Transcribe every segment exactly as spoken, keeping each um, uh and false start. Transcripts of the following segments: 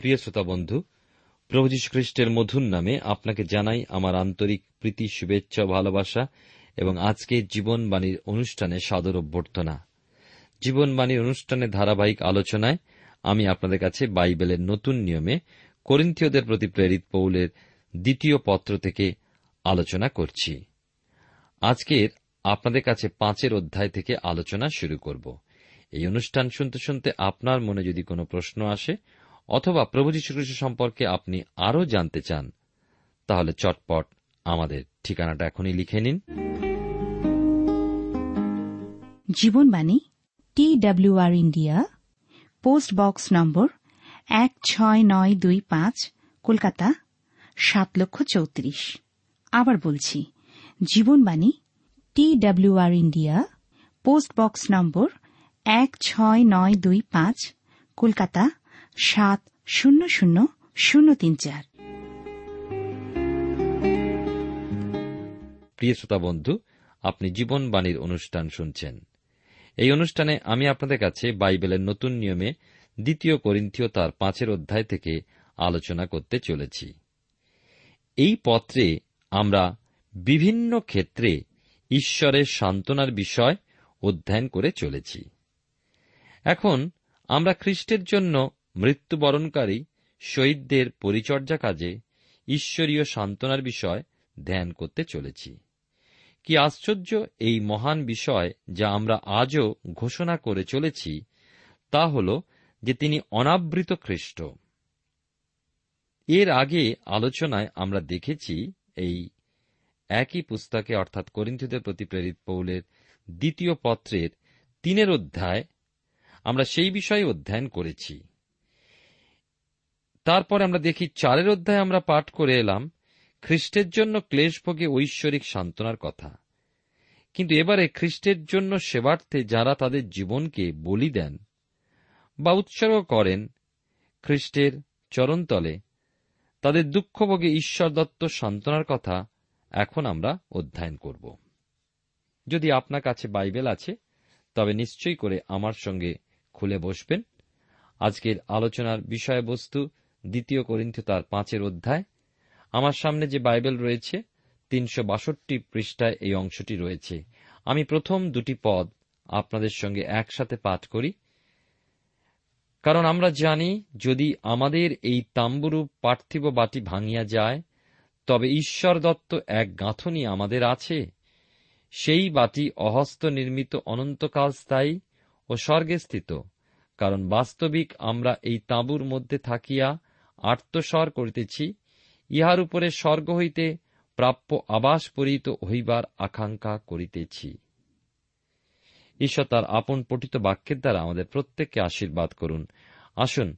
প্রিয় শ্রোতা বন্ধু, প্রভু যীশু খ্রিস্টের মধুর নামে আপনাকে জানাই আমার আন্তরিক প্রীতি, শুভেচ্ছা, ভালোবাসা এবং আজকে জীবনবাণীর অনুষ্ঠানে সাদর অভ্যর্থনা। জীবনবাণীর অনুষ্ঠানে ধারাবাহিক আলোচনায় আমি আপনাদের কাছে বাইবেলের নতুন নিয়মে করিন্থীয়দের প্রতি প্রেরিত পৌলের দ্বিতীয় পত্র থেকে আলোচনা করছি। আজকের আপনাদের কাছে পাঁচের অধ্যায় থেকে আলোচনা শুরু করব। এই অনুষ্ঠান শুনতে শুনতে আপনার মনে যদি কোনো প্রশ্ন আসে অথবা প্রভু যীশু খ্রিস্ট সম্পর্কে আপনি আরও জানতে চান, তাহলে চটপট আমাদের ঠিকানাটা এখনই লিখে নিন। Jibanbani T W R India, post box number এক ছয় নয় দুই পাঁচ, কলকাতা সাত লক্ষ চৌত্রিশ। আবার বলছি, Jibanbani T W R India, post box number এক ছয় নয় দুই পাঁচ, কলকাতা সাত শূন্য শূন্য শূন্য তিন চার। প্রিয় শ্রোতা বন্ধু, আপনি জীবনবাণীর অনুষ্ঠান শুনছেন। এই অনুষ্ঠানে আমি আপনাদের কাছে বাইবেলের নতুন নিয়মে দ্বিতীয় করিন্থীয় তার পাঁচের অধ্যায় থেকে আলোচনা করতে চলেছি। এই পত্রে আমরা বিভিন্ন ক্ষেত্রে ঈশ্বরের সান্ত্বনার বিষয় অধ্যয়ন করে চলেছি। এখন আমরা খ্রিস্টের জন্য মৃত্যুবরণকারী শহীদদের পরিচর্যা কাজে ঈশ্বরীয় সান্ত্বনার বিষয় ধ্যান করতে চলেছি। কি আশ্চর্য এই মহান বিষয় যা আমরা আজও ঘোষণা করে চলেছি, তা হল যে তিনি অনাবৃত খ্রিস্ট। এর আগে আলোচনায় আমরা দেখেছি এই একই পুস্তকে অর্থাৎ করিন্থীয়দের প্রতি প্রেরিত পৌলের দ্বিতীয় পত্রের তিনের অধ্যায় আমরা সেই বিষয়ে অধ্যয়ন করেছি। তারপরে আমরা দেখি চারের অধ্যায়ে আমরা পাঠ করে এলাম খ্রিস্টের জন্য ক্লেশভোগে ঐশ্বরিক সান্ত্বনার কথা। কিন্তু এবারে খ্রিস্টের জন্য সেবার্থে যারা তাদের জীবনকে বলি দেন বা উৎসর্গ করেন খ্রিস্টের চরণতলে, তাদের দুঃখভোগে ঈশ্বর দত্ত সান্ত্বনার কথা এখন আমরা অধ্যয়ন করব। যদি আপনার কাছে বাইবেল আছে তবে নিশ্চয়ই করে আমার সঙ্গে খুলে বসবেন। আজকের আলোচনার বিষয়বস্তু দ্বিতীয় করিন্থীয় তার পাঁচের অধ্যায়। আমার সামনে যে বাইবেল রয়েছে তিনশো বাষট্টি পৃষ্ঠায় এই অংশটি রয়েছে। আমি প্রথম দুটি পদ আপনাদের সঙ্গে একসাথে পাঠ করি, কারণ আমরা জানি যদি আমাদের এই তাম্বুরূপ পার্থিব বাটি ভাঙিয়া যায় তবে ঈশ্বর দত্ত এক গাঁথনি আমাদের আছে, সেই বাটি অহস্ত নির্মিত, অনন্তকাল স্থায়ী ও স্বর্গে স্থিত। কারণ বাস্তবিক আমরা এই তাঁবুর মধ্যে থাকিয়া আত্মস্বর করিতেছি, ইহার উপরে স্বর্গ হইতে প্রাপ্য আবাস পরিত হইবার আকাঙ্ক্ষা করিতেছি। ঈশ্বর তার আপন পঠিত বাক্যের দ্বারা আমাদের প্রত্যেককে আশীর্বাদ করুন। আসুন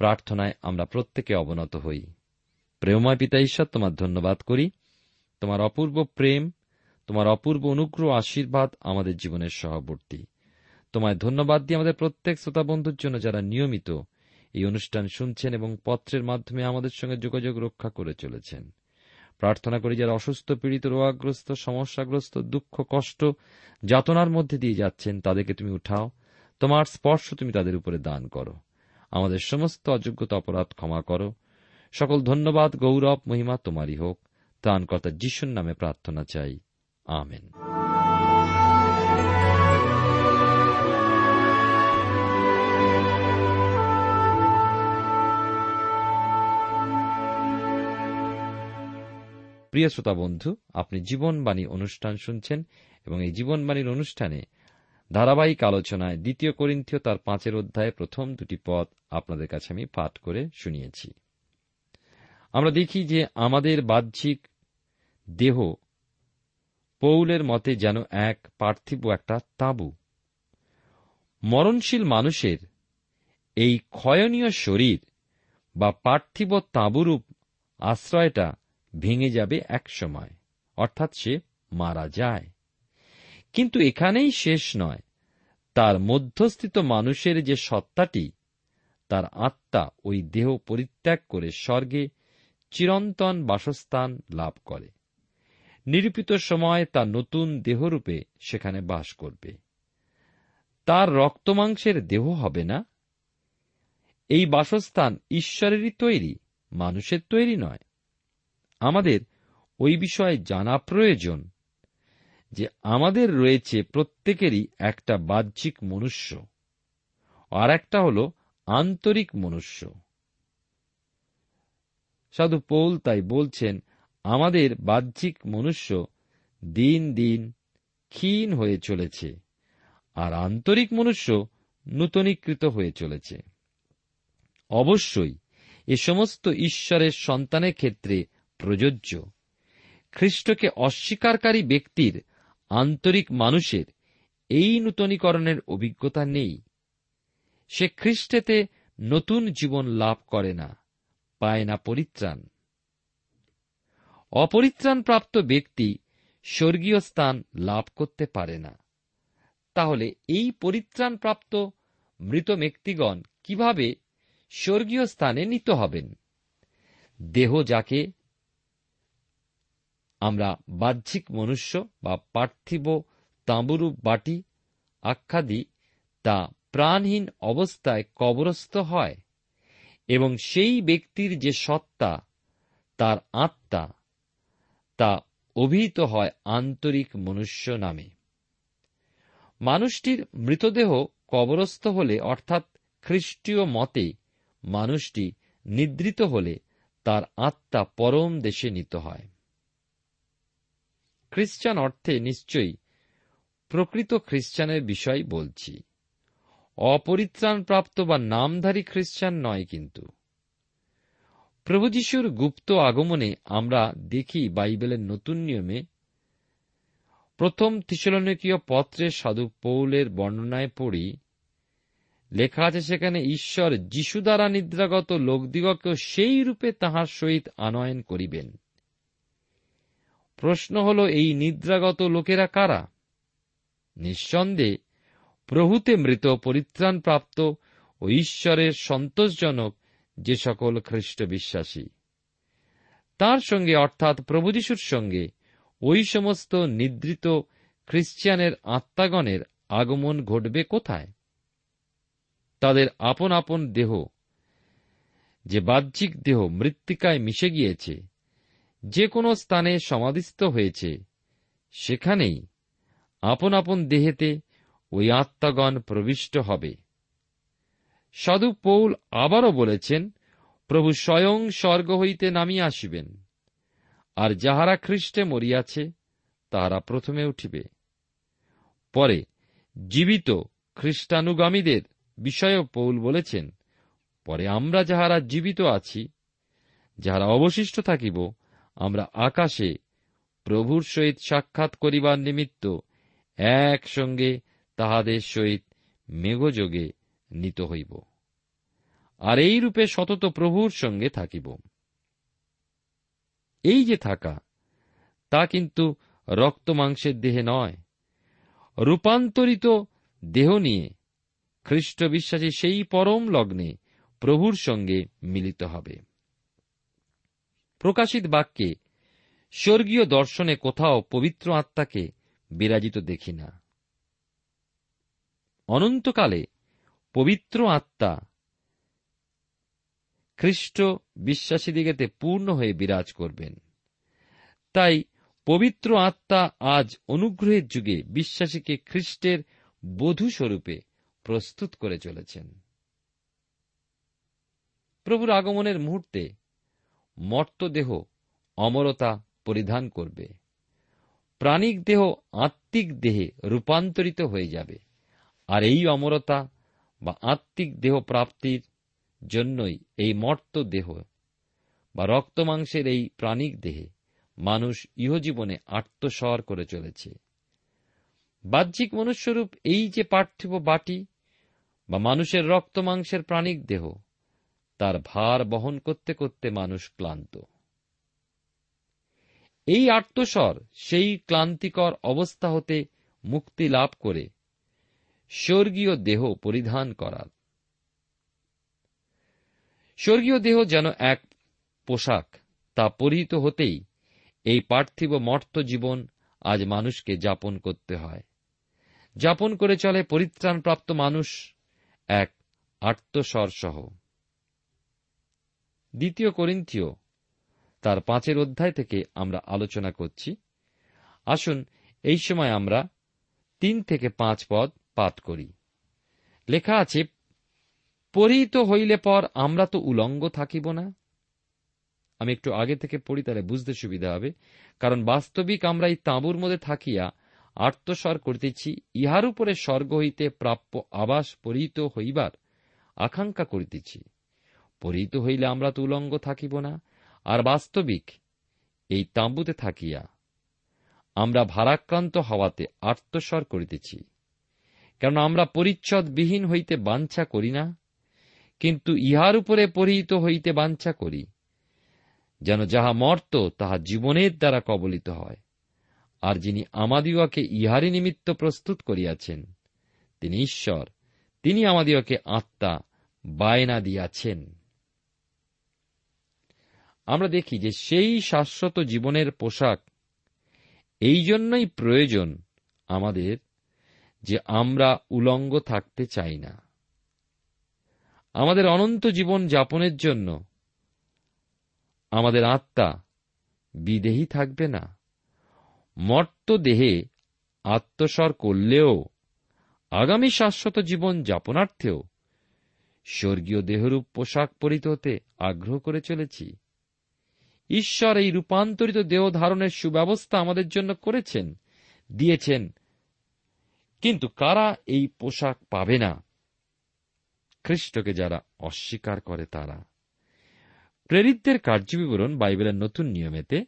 প্রার্থনায় আমরা প্রত্যেকে অবনত হই। প্রেমময় পিতা ঈশ্বর, তোমার ধন্যবাদ করি। তোমার অপূর্ব প্রেম, তোমার অপূর্ব অনুগ্রহ আশীর্বাদ আমাদের জীবনের সহবর্তী। তোমায় ধন্যবাদ দিয়ে আমাদের প্রত্যেক শ্রোতা বন্ধুর জন্য যারা নিয়মিত এই অনুষ্ঠান শুনছেন এবং পত্রের মাধ্যমে আমাদের সঙ্গে যোগাযোগ রক্ষা করে চলেছেন। প্রার্থনা করি যারা অসুস্থ, পীড়িত, রোগগ্রস্ত, সমস্যাগ্রস্ত, দুঃখ, কষ্ট, যাতনার মধ্যে দিয়ে যাচ্ছেন তাদেরকে তুমি উঠাও, তোমার স্পর্শ তুমি তাদের উপরে দান করো। আমাদের সমস্ত অযোগ্যতা, অপরাধ ক্ষমা করো। সকল ধন্যবাদ, গৌরব, মহিমা তোমারই হোক। ত্রাণকর্তা যিশুর নামে প্রার্থনা চাই, আমেন। প্রিয় শ্রোতা বন্ধু, আপনি জীবনবাণী অনুষ্ঠান শুনছেন এবং এই জীবনবাণীর অনুষ্ঠানে ধারাবাহিক আলোচনায় দ্বিতীয় করিন্থীয় তার পাঁচের অধ্যায়ে প্রথম দুটি পদ আপনাদের কাছে আমি পাঠ করে শুনিয়েছি। আমরা দেখি যে আমাদের বাহ্যিক দেহ পৌলের মতে যেন এক পার্থিব একটা তাঁবু। মরণশীল মানুষের এই ক্ষয়নীয় শরীর বা পার্থিব তাঁবুরূপ আশ্রয়টা ভেঙে যাবে এক সময়, অর্থাৎ সে মারা যায়। কিন্তু এখানেই শেষ নয়, তার মধ্যস্থিত মানুষের যে সত্তাটি, তার আত্মা ওই দেহ পরিত্যাগ করে স্বর্গে চিরন্তন বাসস্থান লাভ করে। নিরূপিত সময় তার নতুন দেহরূপে সেখানে বাস করবে। তার রক্তমাংসের দেহ হবে না। এই বাসস্থান ঈশ্বরেরই তৈরি, মানুষের তৈরি নয়। আমাদের ওই বিষয়ে জানা প্রয়োজন যে আমাদের রয়েছে প্রত্যেকেরই একটা বাহ্যিক মনুষ্য, আর একটা হল আন্তরিক মনুষ্য। সাধু পৌল তাই বলছেন, আমাদের বাহ্যিক মনুষ্য দিন দিন ক্ষীণ হয়ে চলেছে, আর আন্তরিক মনুষ্য নূতনীকৃত হয়ে চলেছে। অবশ্যই এ সমস্ত ঈশ্বরের সন্তানের ক্ষেত্রে প্রযোজ্য। খ্রিস্টকে অস্বীকারী ব্যক্তির আন্তরিক মানুষের এই নূতনীকরণের অভিজ্ঞতা নেই। সে খ্রিস্টেতে নতুন জীবন লাভ করে না, পায় না পরিত্রাণ। অপরিত্রাণপ্রাপ্ত ব্যক্তি স্বর্গীয় স্থান লাভ করতে পারে না। তাহলে এই পরিত্রাণপ্রাপ্ত মৃত ব্যক্তিগণ কিভাবে স্বর্গীয় স্থানে নিত হবেন? দেহ, যাকে আমরা বাহ্যিক মনুষ্য বা পার্থিব তাঁবুরূপ বাটি আখ্যা দিই, তা প্রাণহীন অবস্থায় কবরস্থ হয় এবং সেই ব্যক্তির যে সত্তা, তার আত্মা, তা অভিহিত হয় আন্তরিক মনুষ্য নামে। মানুষটির মৃতদেহ কবরস্থ হলে, অর্থাৎ খ্রিস্টীয় মতে মানুষটি নিদ্রিত হলে তার আত্মা পরম দেশে নিত হয়। খ্রিস্টান অর্থে নিশ্চয়ই প্রকৃত খ্রিস্টানের বিষয় বলছি, অপরিত্রাণপ্রাপ্ত বা নামধারী খ্রিস্টান নয়। কিন্তু প্রভু যীশুর গুপ্ত আগমনে আমরা দেখি বাইবেলের নতুন নিয়মে প্রথম থিসলনীকীয় পত্রে সাধু পৌলের বর্ণনায় পড়ি, লেখা আছে সেখানে, ঈশ্বর যীশু দ্বারা নিদ্রাগত লোকদিগকেও সেই রূপে তাঁহার সহিত আনয়ন করিবেন। প্রশ্ন হল, এই নিদ্রাগত লোকেরা কারা? নিঃসন্দেহে প্রভূতে মৃত, পরিত্রাণপ্রাপ্ত ও ঈশ্বরের সন্তোষজনক যে সকল খ্রিস্ট বিশ্বাসী, তাঁর সঙ্গে অর্থাৎ প্রভু যীশুর সঙ্গে ওই সমস্ত নিদ্রিত খ্রিস্টানের আত্মাগণের আগমন ঘটবে কোথায়? তাদের আপন আপন দেহ, যে বাহ্যিক দেহ মৃত্তিকায় মিশে গিয়েছে, যে কোনো স্থানে সমাধিস্থ হয়েছে, সেখানেই আপন আপন দেহেতে ওই আত্মাগণ প্রবিষ্ট হবে। সাধু পৌল আবারও বলেছেন, প্রভু স্বয়ং স্বর্গ হইতে নামিয়া আসিবেন, আর যাহারা খ্রিস্টে মরিয়াছে তাহারা প্রথমে উঠিবে। পরে জীবিত খ্রিস্টানুগামীদের বিষয়েও পৌল বলেছেন, পরে আমরা যাহারা জীবিত আছি, যাহারা অবশিষ্ট থাকিব, আমরা আকাশে প্রভুর সহিত সাক্ষাৎ করিবার নিমিত্ত একসঙ্গে তাহাদের সহিত মেঘযোগে নিত হইব, আর এইরূপে সতত প্রভুর সঙ্গে থাকিব। এই যে থাকা, তা কিন্তু রক্ত মাংসের দেহে নয়, রূপান্তরিত দেহ নিয়ে খ্রিস্ট বিশ্বাসী সেই পরম লগ্নে প্রভুর সঙ্গে মিলিত হবে। প্রকাশিত বাক্যে স্বর্গীয় দর্শনে কোথাও পবিত্র আত্মাকে বিরাজিত দেখি না। অনন্তকালে পবিত্র আত্মা খ্রিস্ট বিশ্বাসীদিগেতে পূর্ণ হয়ে বিরাজ করবেন। তাই পবিত্র আত্মা আজ অনুগ্রহের যুগে বিশ্বাসীকে খ্রিস্টের বধূস্বরূপে প্রস্তুত করে চলেছেন। প্রভুর আগমনের মুহূর্তে মর্তদেহ অমরতা পরিধান করবে, প্রাণিক দেহ আত্মিক দেহে রূপান্তরিত হয়ে যাবে, আর এই অমরতা বা আত্মিক দেহ প্রাপ্তির জন্যই এই মর্ত দেহ বা রক্তমাংসের এই প্রাণিক দেহে মানুষ ইহজীবনে আত্মস্বর করে চলেছে। বাহ্যিক মনুষ্যরূপ এই যে পার্থিব বাটি বা মানুষের রক্তমাংসের প্রাণিক দেহ, তার ভার বহন করতে করতে মানুষ ক্লান্ত। এই আত্মস্বর সেই ক্লান্তিকর অবস্থা হতে মুক্তি লাভ করে স্বর্গীয় দেহ পরিধান করার। স্বর্গীয় দেহ যেন এক পোশাক, তা পরিহিত হতেই এই পার্থিব মর্ত জীবন আজ মানুষকে যাপন করতে হয়। যাপন করে চলে পরিত্রাণপ্রাপ্ত মানুষ এক আত্মস্বর সহ। দ্বিতীয় করিন্থীয় তার পাঁচের অধ্যায় থেকে আমরা আলোচনা করছি। আসুন এই সময় আমরা তিন থেকে পাঁচ পদ পাঠ করি। লেখা আছে, পরিহিত হইলে পর আমরা তো উলঙ্গ থাকিব না। আমি একটু আগে থেকে পড়ি, তাহলে বুঝতে সুবিধা হবে। কারণ বাস্তবিক আমরা এই তাঁবুর মধ্যে থাকিয়া আত্মস্বর করিতেছি, ইহার উপরে স্বর্গ হইতে প্রাপ্য আবাস পরিহিত হইবার আকাঙ্ক্ষা করিতেছি। পরিহিত হইলে আমরা তো উলঙ্গ থাকিব না, আর বাস্তবিক এই তাঁবুতে থাকিয়া আমরা ভারাক্রান্ত হওয়াতে আত্মস্বর করিতেছি। কারণ আমরা পরিচ্ছদবিহীন হইতে বাঞ্ছা করি না, কিন্তু ইহার উপরে পরিহিত হইতে বাঞ্ছা করি, যেন যাহা মর্ত তাহা জীবনের দ্বারা কবলিত হয়। আর যিনি আমাদিওকে ইহারই নিমিত্ত প্রস্তুত করিয়াছেন, তিনি ঈশ্বর, তিনি আমাদিওকে আত্মা বায়না দিয়াছেন। আমরা দেখি যে সেই শাশ্বত জীবনের পোশাক এই জন্যই প্রয়োজন আমাদের, যে আমরা উলঙ্গ থাকতে চাই না। আমাদের অনন্ত জীবন যাপনের জন্য আমাদের আত্মা বিদেহী থাকবে না। মর্ত দেহে আত্মস্বর করলেও আগামী শাশ্বত জীবন যাপনার্থেও স্বর্গীয় দেহরূপ পোশাক পরিত হতে আগ্রহ করে চলেছি। ঈশ্বর এই রূপান্তরিত দেহ ধারণের সুব্যবস্থা আমাদের জন্য করেছেন, দিয়েছেন। কিন্তু কারা এই পোশাক পাবে না? খ্রিস্টকে যারা অস্বীকার করে তারা। প্রেরিতদের কার্যবিবরণ বাইবেলের নতুন নিয়মেতে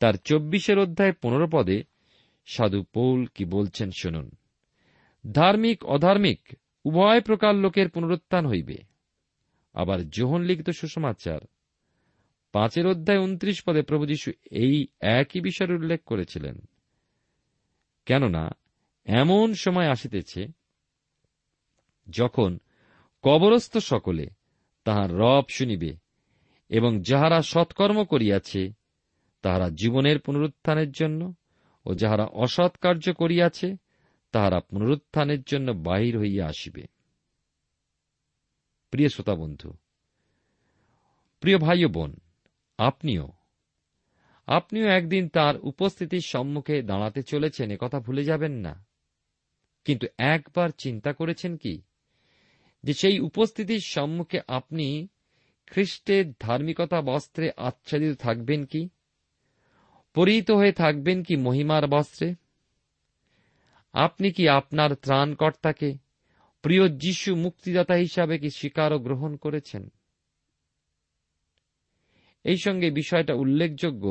তার চব্বিশের অধ্যায় পনেরো পদে সাধু পৌল কি বলছেন শুনুন। ধার্মিক অধার্মিক উভয় প্রকার লোকের পুনরুত্থান হইবে। আবার যোহন লিখিত সুসমাচার পাঁচের অধ্যায় উনত্রিশ পদে প্রভু যীশু এই একই বিষয়ের উল্লেখ করেছিলেন। কেননা এমন সময় আসিতেছে, যখন কবরস্থ সকলে তাহার রব শুনিবে, এবং যাহারা সৎকর্ম করিয়াছে তাহারা জীবনের পুনরুত্থানের জন্য ও যাহারা অসৎ কার্য করিয়াছে তাহারা পুনরুত্থানের জন্য বাহির হইয়া আসিবে। প্রিয় শ্রোতা বন্ধু, প্রিয় ভাই ও বোন, আপনিও আপনিও একদিন তার উপস্থিতির সম্মুখে দাঁড়াতে চলেছেন, একথা ভুলে যাবেন না। কিন্তু একবার চিন্তা করেছেন কি যে সেই উপস্থিতির সম্মুখে আপনি খ্রিস্টের ধার্মিকতা বস্ত্রে আচ্ছাদিত থাকবেন কি? পরিহিত হয়ে থাকবেন কি মহিমার বস্ত্রে? আপনি কি আপনার ত্রাণকর্তাকে প্রিয় যীশু মুক্তিদাতা হিসাবে কি স্বীকার ও গ্রহণ করেছেন? এই সঙ্গে বিষয়টা উল্লেখযোগ্য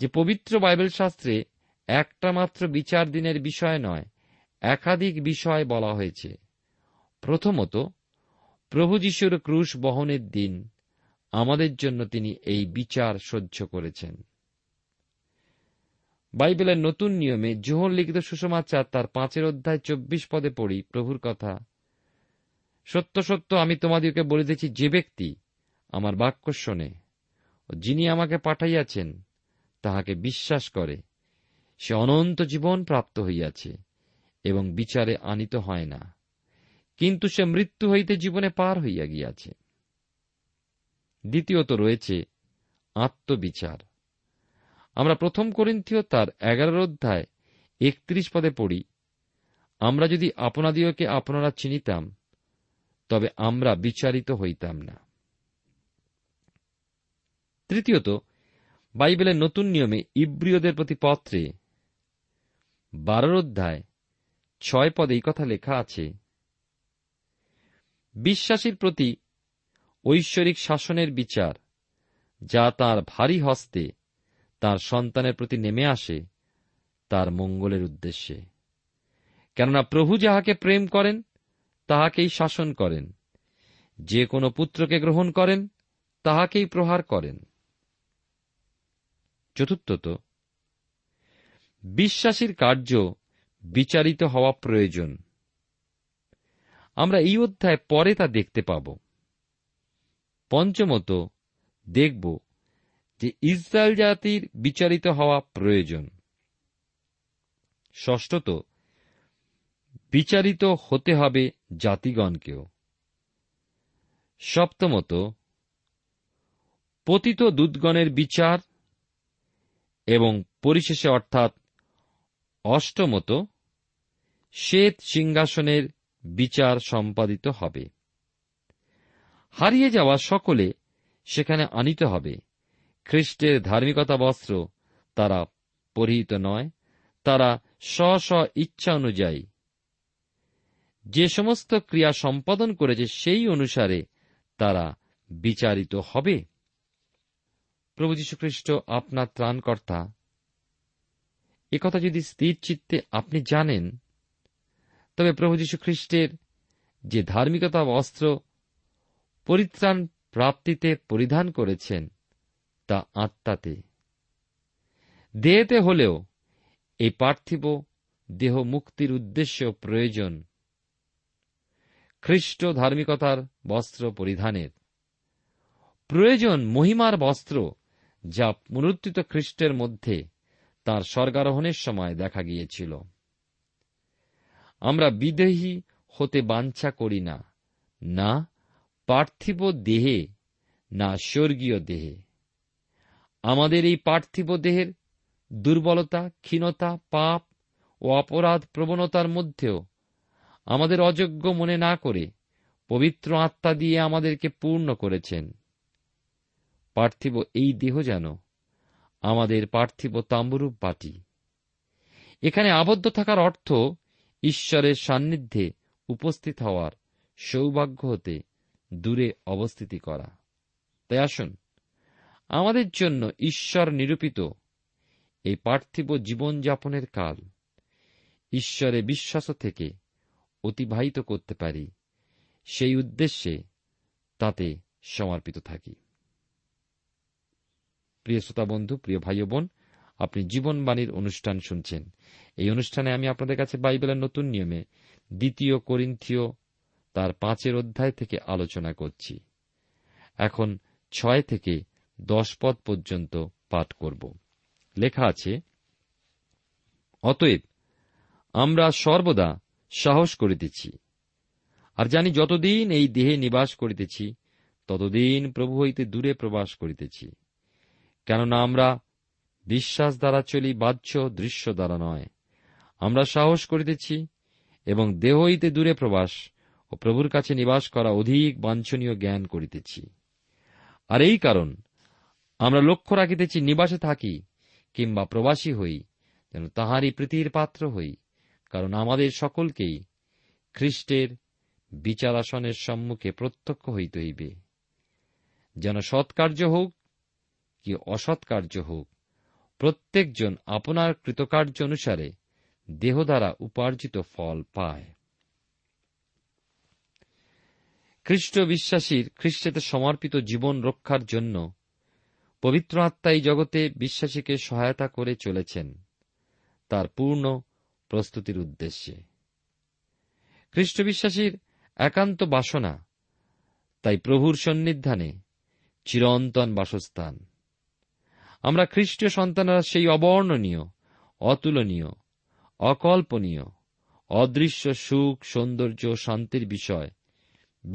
যে পবিত্র বাইবেল শাস্ত্রে একটা মাত্র বিচার দিনের বিষয় নয়, একাধিক বিষয় বলা হয়েছে। প্রথমত, প্রভু যীশুর ক্রুশ বহনের দিন আমাদের জন্য তিনি এই বিচার সহ্য করেছেন। বাইবেলের নতুন নিয়মে যোহন লিখিত সুসমাচার তার পাঁচের অধ্যায় চব্বিশ পদে পড়ি প্রভুর কথা, সত্য সত্য আমি তোমাদেরকে বলিতেছি, যে ব্যক্তি আমার বাক্য শোনে ও যিনি আমাকে পাঠাইয়াছেন তাহাকে বিশ্বাস করে, সে অনন্ত জীবন প্রাপ্ত হইয়াছে এবং বিচারে আনিত হয় না, কিন্তু সে মৃত্যু হইতে জীবনে পার হইয়া গিয়াছে। দ্বিতীয়ত রয়েছে আত্মবিচার। আমরা প্রথম করিন্থীয় তার এগারোর অধ্যায় একত্রিশ পদে পড়ি, আমরা যদি আপনাদিওকে আপনারা চিনিতাম তবে আমরা বিচারিত হইতাম না। তৃতীয়ত, বাইবেলের নতুন নিয়মে ইব্রিয়দের প্রতি পত্রে বারোর অধ্যায় ছয় পদে এই কথা লেখা আছে, বিশ্বাসীর প্রতি ঐশ্বরিক শাসনের বিচার যা তাঁর ভারী হস্তে তাঁর সন্তানের প্রতি নেমে আসে তার মঙ্গলের উদ্দেশ্যে, কেননা প্রভু যাহাকে প্রেম করেন তাহাকেই শাসন করেন, যে কোনো পুত্রকে গ্রহণ করেন তাহাকেই প্রহার করেন। চতুর্থত, বিশ্বাসীর কার্য বিচারিত হওয়া প্রয়োজন। আমরা এই অধ্যায় পরে তা দেখতে পাব। পঞ্চমত দেখব যে ইসরায়েল জাতির বিচারিত হওয়া প্রয়োজন। ষষ্ঠত, বিচারিত হতে হবে জাতিগণকেও। সপ্তমত, পতিত দূতগণের বিচার, এবং পরিশেষে অর্থাৎ অষ্টমত শ্বেত সিংহাসনের বিচার সম্পাদিত হবে। হারিয়ে যাওয়া সকলে সেখানে আনিত হবে। খ্রিস্টের ধার্মিকতা বস্ত্র তারা পরিহিত নয়, তারা স্ব স্ব ইচ্ছা অনুযায়ী যে সমস্ত ক্রিয়া সম্পাদন করেছে সেই অনুসারে তারা বিচারিত হবে। প্রভু যীশুখ্রিস্ট আপনার ত্রাণকর্তা, একথা যদি স্থির চিত্তে আপনি জানেন তবে প্রভু যীশুখ্রিস্টের যে ধার্মিকতা বস্ত্র পরিত্রাণ প্রাপ্তিতে পরিধান করেছেন তা আত্মাতে, দেহেতে হলেও এই পার্থিব দেহ মুক্তির উদ্দেশ্য প্রয়োজন খ্রিস্ট ধার্মিকতার বস্ত্র পরিধানের, প্রয়োজন মহিমার বস্ত্র যা পুনরুত্থিত খ্রিস্টের মধ্যে তাঁর স্বর্গারোহণের সময় দেখা গিয়েছিল। আমরা বিদেহী হতে বাঞ্ছা করি না, না পার্থিব দেহে, না স্বর্গীয় দেহে। আমাদের এই পার্থিব দেহের দুর্বলতা, ক্ষীণতা, পাপ ও অপরাধ প্রবণতার মধ্যেও আমাদের অযোগ্য মনে না করে পবিত্র আত্মা দিয়ে আমাদেরকে পূর্ণ করেছেন। পার্থিব এই দেহ যেন আমাদের পার্থিব তাম্বুরূপ বাটি। এখানে আবদ্ধ থাকার অর্থ ঈশ্বরের সান্নিধ্যে উপস্থিত হওয়ার সৌভাগ্য হতে দূরে অবস্থিতি করা। তাই আসুন আমাদের জন্য ঈশ্বর নিরূপিত এই পার্থিব জীবনযাপনের কাল ঈশ্বরে বিশ্বাস থেকে অতিবাহিত করতে পারি, সেই উদ্দেশ্যে তাতে সমর্পিত থাকি। প্রিয় শ্রোতা বন্ধু, প্রিয় ভাই ও বোন, আপনি জীবনবাণীর অনুষ্ঠান শুনছেন। এই অনুষ্ঠানে আমি আপনাদের কাছে বাইবেলের নতুন নিয়মে দ্বিতীয় করিন্থীয় তার পাঁচের অধ্যায় থেকে আলোচনা করছি। এখন ছয় থেকে দশ পদ পর্যন্ত পাঠ করব। লেখা আছে, অতএব আমরা সর্বদা সাহস করিতেছি, আর জানি যতদিন এই দেহে নিবাস করিতেছি ততদিন প্রভু হইতে দূরে প্রবাস করিতেছি। কেননা আমরা বিশ্বাস দ্বারা চলি, বাহ্য দৃশ্য দ্বারা নয়। আমরা সাহস করিতেছি এবং দেহ হইতে দূরে প্রবাস ও প্রভুর কাছে নিবাস করা অধিক বাঞ্ছনীয় জ্ঞান করিতেছি। আর এই কারণ আমরা লক্ষ্য রাখিতেছি, নিবাসে থাকি কিংবা প্রবাসী হই, যেন তাহারই প্রীতির পাত্র হই। কারণ আমাদের সকলকেই খ্রিস্টের বিচারাসনের সম্মুখে প্রত্যক্ষ হইতে হইবে, যেন সৎকার্য হোক কি অসৎকার্য হোক, প্রত্যেকজন আপনার কৃতকার্য অনুসারে দেহ দ্বারা উপার্জিত ফল পায়। খ্রিস্ট বিশ্বাসীর খ্রিস্টেতে সমর্পিত জীবন রক্ষার জন্য পবিত্র আত্মা এই জগতে বিশ্বাসীকে সহায়তা করে চলেছেন, তার পূর্ণ প্রস্তুতির উদ্দেশ্যে। খ্রিস্ট বিশ্বাসীর একান্ত বাসনা তাই প্রভুর সন্নিধানে চিরন্তন বাসস্থান। আমরা খ্রিস্টীয় সন্তানরা সেই অবর্ণনীয়, অতুলনীয়, অকল্পনীয়, অদৃশ্য সুখ, সৌন্দর্য, শান্তির বিষয়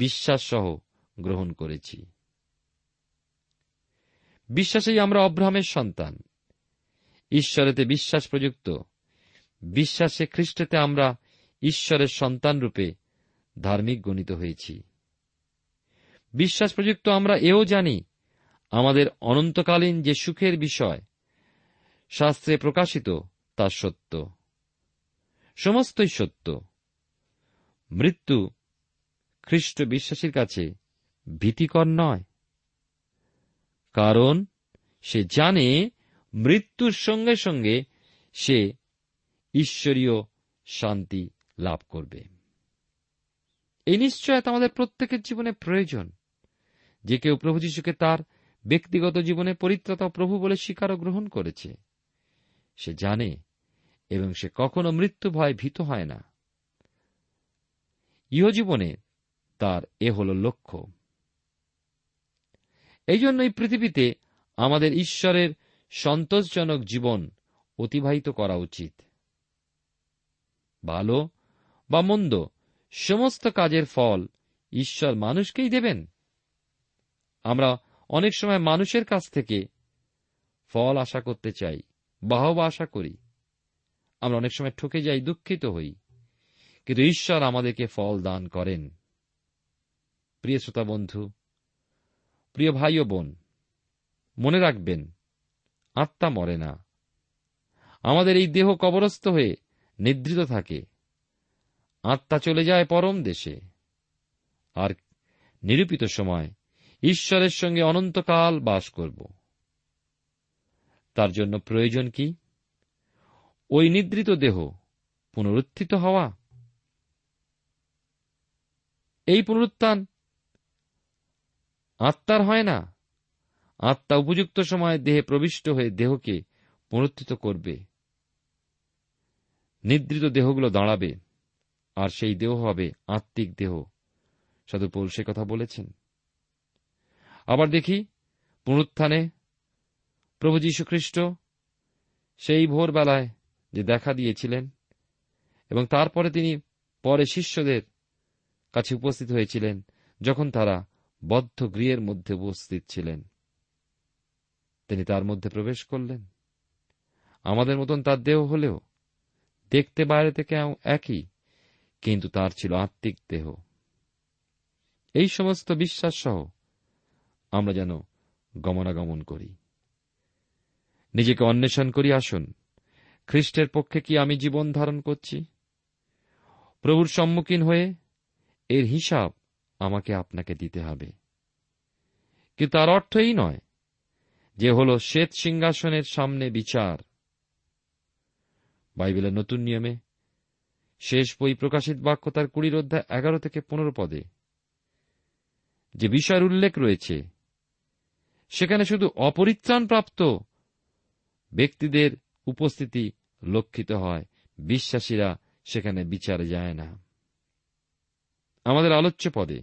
বিশ্বাস সহ গ্রহণ করেছি। বিশ্বাসেই আমরা অব্রাহামের সন্তান, ঈশ্বরেতে বিশ্বাস প্রযুক্ত। বিশ্বাসে খ্রিস্টেতে আমরা ঈশ্বরের সন্তানরূপে ধার্মিক গণিত হয়েছি। বিশ্বাস প্রযুক্ত আমরা এও জানি, আমাদের অনন্তকালীন যে সুখের বিষয় শাস্ত্রে প্রকাশিত তা সত্য, সমস্তই সত্য। মৃত্যু খ্রিস্ট বিশ্বাসীর কাছে ভীতিকর নয়, কারণ সে জানে মৃত্যুর সঙ্গে সঙ্গে সে ঈশ্বরীয় শান্তি লাভ করবে। এই নিশ্চয়তা আমাদের প্রত্যেকের জীবনে প্রয়োজন। যে কেউ প্রভু যীশুকে তার ব্যক্তিগত জীবনে পরিত্রাতা প্রভু বলে স্বীকার ও গ্রহণ করেছে, সে জানে এবং সে কখনো মৃত্যু ভয়ে ভীত হয় না। ইহজীবনে তার এ হল লক্ষ্য। এই জন্য এই পৃথিবীতে আমাদের ঈশ্বরের সন্তোষজনক জীবন অতিবাহিত করা উচিত। ভালো বা মন্দ সমস্ত কাজের ফল ঈশ্বর মানুষকেই দেবেন। আমরা অনেক সময় মানুষের কাছ থেকে ফল আশা করতে চাই, বাহবা আশা করি। আমরা অনেক সময় ঠকে যাই, দুঃখিত হই, কিন্তু ঈশ্বর আমাদেরকে ফল দান করেন। প্রিয় শ্রোতা বন্ধু, প্রিয় ভাই ও বোন, মনে রাখবেন, আত্মা মরে না। আমাদের এই দেহ কবরস্থ হয়ে নিদ্রিত থাকে, আত্মা চলে যায় পরম দেশে, আর নিরূপিত সময় ঈশ্বরের সঙ্গে অনন্তকাল বাস করব। তার জন্য প্রয়োজন কি? ওই নিদ্রিত দেহ পুনরুত্থিত হওয়া। এই পুনরুত্থান আত্মার হয় না। আত্মা উপযুক্ত সময়ে দেহে প্রবিষ্ট হয়ে দেহকে পুনরুত্থিত করবে। নিদ্রিত দেহগুলো দাঁড়াবে, আর সেই দেহ হবে আত্মিক দেহ। সাধু পৌল সে কথা বলেছেন। আবার দেখি, পুনরুত্থানে প্রভু যীশু খ্রিস্ট সেই ভোরবেলায় যে দেখা দিয়েছিলেন এবং তারপরে তিনি পরে শিষ্যদের কাছে উপস্থিত হয়েছিলেন যখন তারা বদ্ধ গৃহের মধ্যে উপস্থিত ছিলেন, তিনি তার মধ্যে প্রবেশ করলেন। আমাদের মতন তার দেহ হলেও দেখতে বাইরে থেকে একই, কিন্তু তার ছিল আত্মিক দেহ। এই সমস্ত বিশ্বাস সহ আমরা যেন গমনাগমন করি, নিজেকে অন্বেষণ করি। আসুন, খ্রিস্টের পক্ষে কি আমি জীবন ধারণ করছি? প্রভুর সম্মুখীন হয়ে এর হিসাব আমাকে আপনাকে দিতে হবে। কিন্তু তার অর্থ এই নয় যে হল শ্বেত সিংহাসনের সামনে বিচার। বাইবেলের নতুন নিয়মে শেষ বই প্রকাশিত বাক্য তার কুড়ির অধ্যায় এগারো থেকে পনেরো পদে যে বিষয়ের উল্লেখ রয়েছে, সেখানে শুধু অপরিত্রাণ প্রাপ্ত ব্যক্তিদের উপস্থিতি লক্ষিত হয়। বিশ্বাসীরা সেখানে বিচারে যায় না। আমাদের আলোচ্য পদে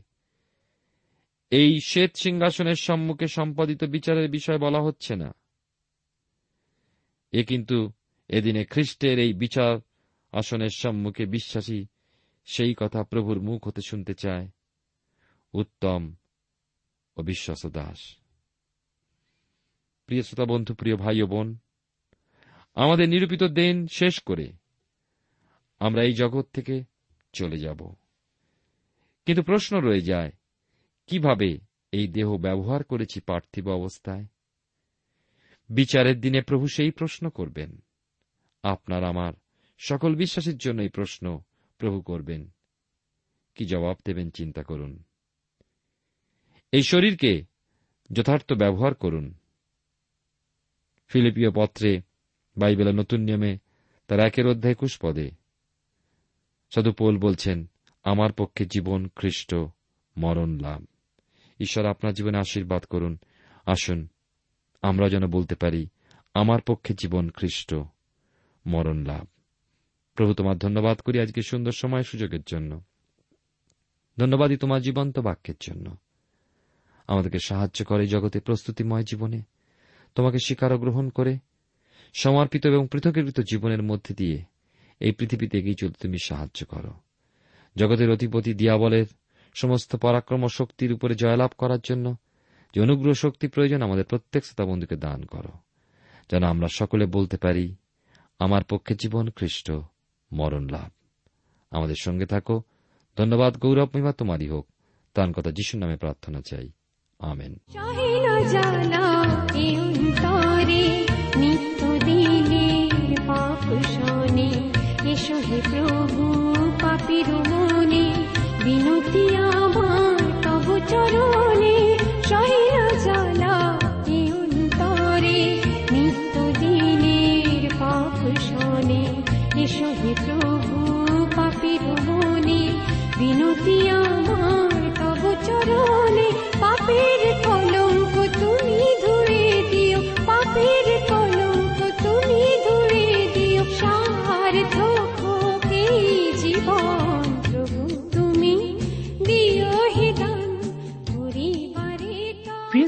এই শ্বেত সিংহাসনের সম্মুখে সম্পাদিত বিচারের বিষয় বলা হচ্ছে না। এ কিন্তু এদিনে খ্রিস্টের এই বিচার আসনের সম্মুখে বিশ্বাসী সেই কথা প্রভুর মুখ হতে শুনতে চায় উত্তম ও বিশ্বাস দাস। প্রিয় শ্রোতা বন্ধু, প্রিয় ভাই ও বোন, আমাদের নিরূপিত দিন শেষ করে আমরা এই জগৎ থেকে চলে যাব, কিন্তু প্রশ্ন রয়ে যায় কিভাবে এই দেহ ব্যবহার করেছি পার্থিব অবস্থায়। বিচারের দিনে প্রভু সেই প্রশ্ন করবেন। আপনার আমার সকল বিশ্বাসের জন্য এই প্রশ্ন প্রভু করবেন। কি জবাব দেবেন চিন্তা করুন। এই শরীরকে যথার্থ ব্যবহার করুন। ফিলিপীয় পত্রে বাইবেলের নতুন নিয়মে তার একের অধ্যায় একুশ পদে সাধু পৌল বলছেন, আমার পক্ষে জীবন খ্রিস্ট, মরণ লাভ। ঈশ্বর আপনার জীবনে আশীর্বাদ করুন। আসুন আমরা যেন বলতে পারি, আমার পক্ষে জীবন খ্রিস্ট, মরণ লাভ। প্রভু তোমার ধন্যবাদ করি আজকে সুন্দর সময় সুযোগের জন্য। ধন্যবাদই তোমার জীবন্ত বাক্যের জন্য। আমাদেরকে সাহায্য করে জগতে প্রস্তুতিময় জীবনে তোমাকে স্বীকার গ্রহণ করে সমর্পিত এবং পৃথকীকৃত জীবনের মধ্যে দিয়ে এই পৃথিবীতে এগিয়ে চলতে তুমি সাহায্য করো। জগতের অধিপতি দিয়াবলের সমস্ত পরাক্রম শক্তির উপরে জয়লাভ করার জন্য যে অনুগ্রহ শক্তি প্রয়োজন, আমাদের প্রত্যেক শ্রোতা বন্ধুকে দান করো, যেন আমরা সকলে বলতে পারি, আমার পক্ষে জীবন খ্রিস্ট, মরণ লাভ। আমাদের সঙ্গে থাকো। ধন্যবাদ, গৌরব, মহিমা তোমারই হোক। তার কথা যিশুর নামে প্রার্থনা চাই, আমেন। প্রভু পাপীর মনে বিনতি আমার তব চরণে, সহিল জ্বালা এ অন্তরে, নিত্য দিনের পাপ শোনে। এসো হে প্রভু পাপীর মনে বিনতি আমার তব চরণে, পাপের কলঙ্ক তুমি ধুয়ে দিও, পাপের কলঙ্ক তুমি ধুয়ে দিও। সার প্রিয়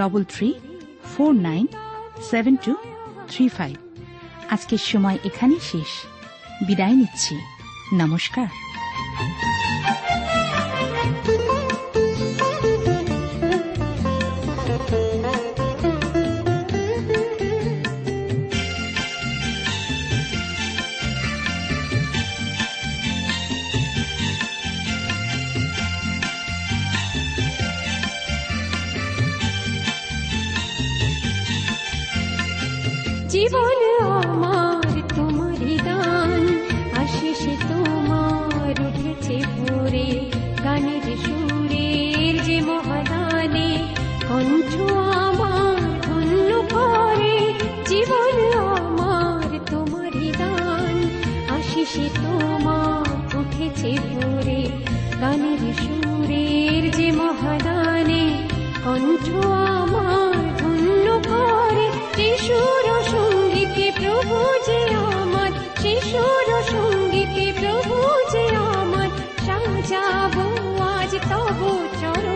double three four nine seven two three five. আজকের সময় এখানেই শেষ, বিদায় নিচ্ছি, নমস্কার। জীবন আমার তোমারি দান, আশিসে তোমার উঠেছে ভোরে, গানের সুরের যে মহাদানে কণ্ঠ আমার ধন্য করে। জীবন আমার তোমারি দান, আশিসে তোমার উঠেছে ভোরে, গানের সুরের যে মহাদানে কণ্ঠ আমার ধন্য করে। শিশুর সঙ্গীতে প্রভু যে আমার, শিশুর তবু চরণ।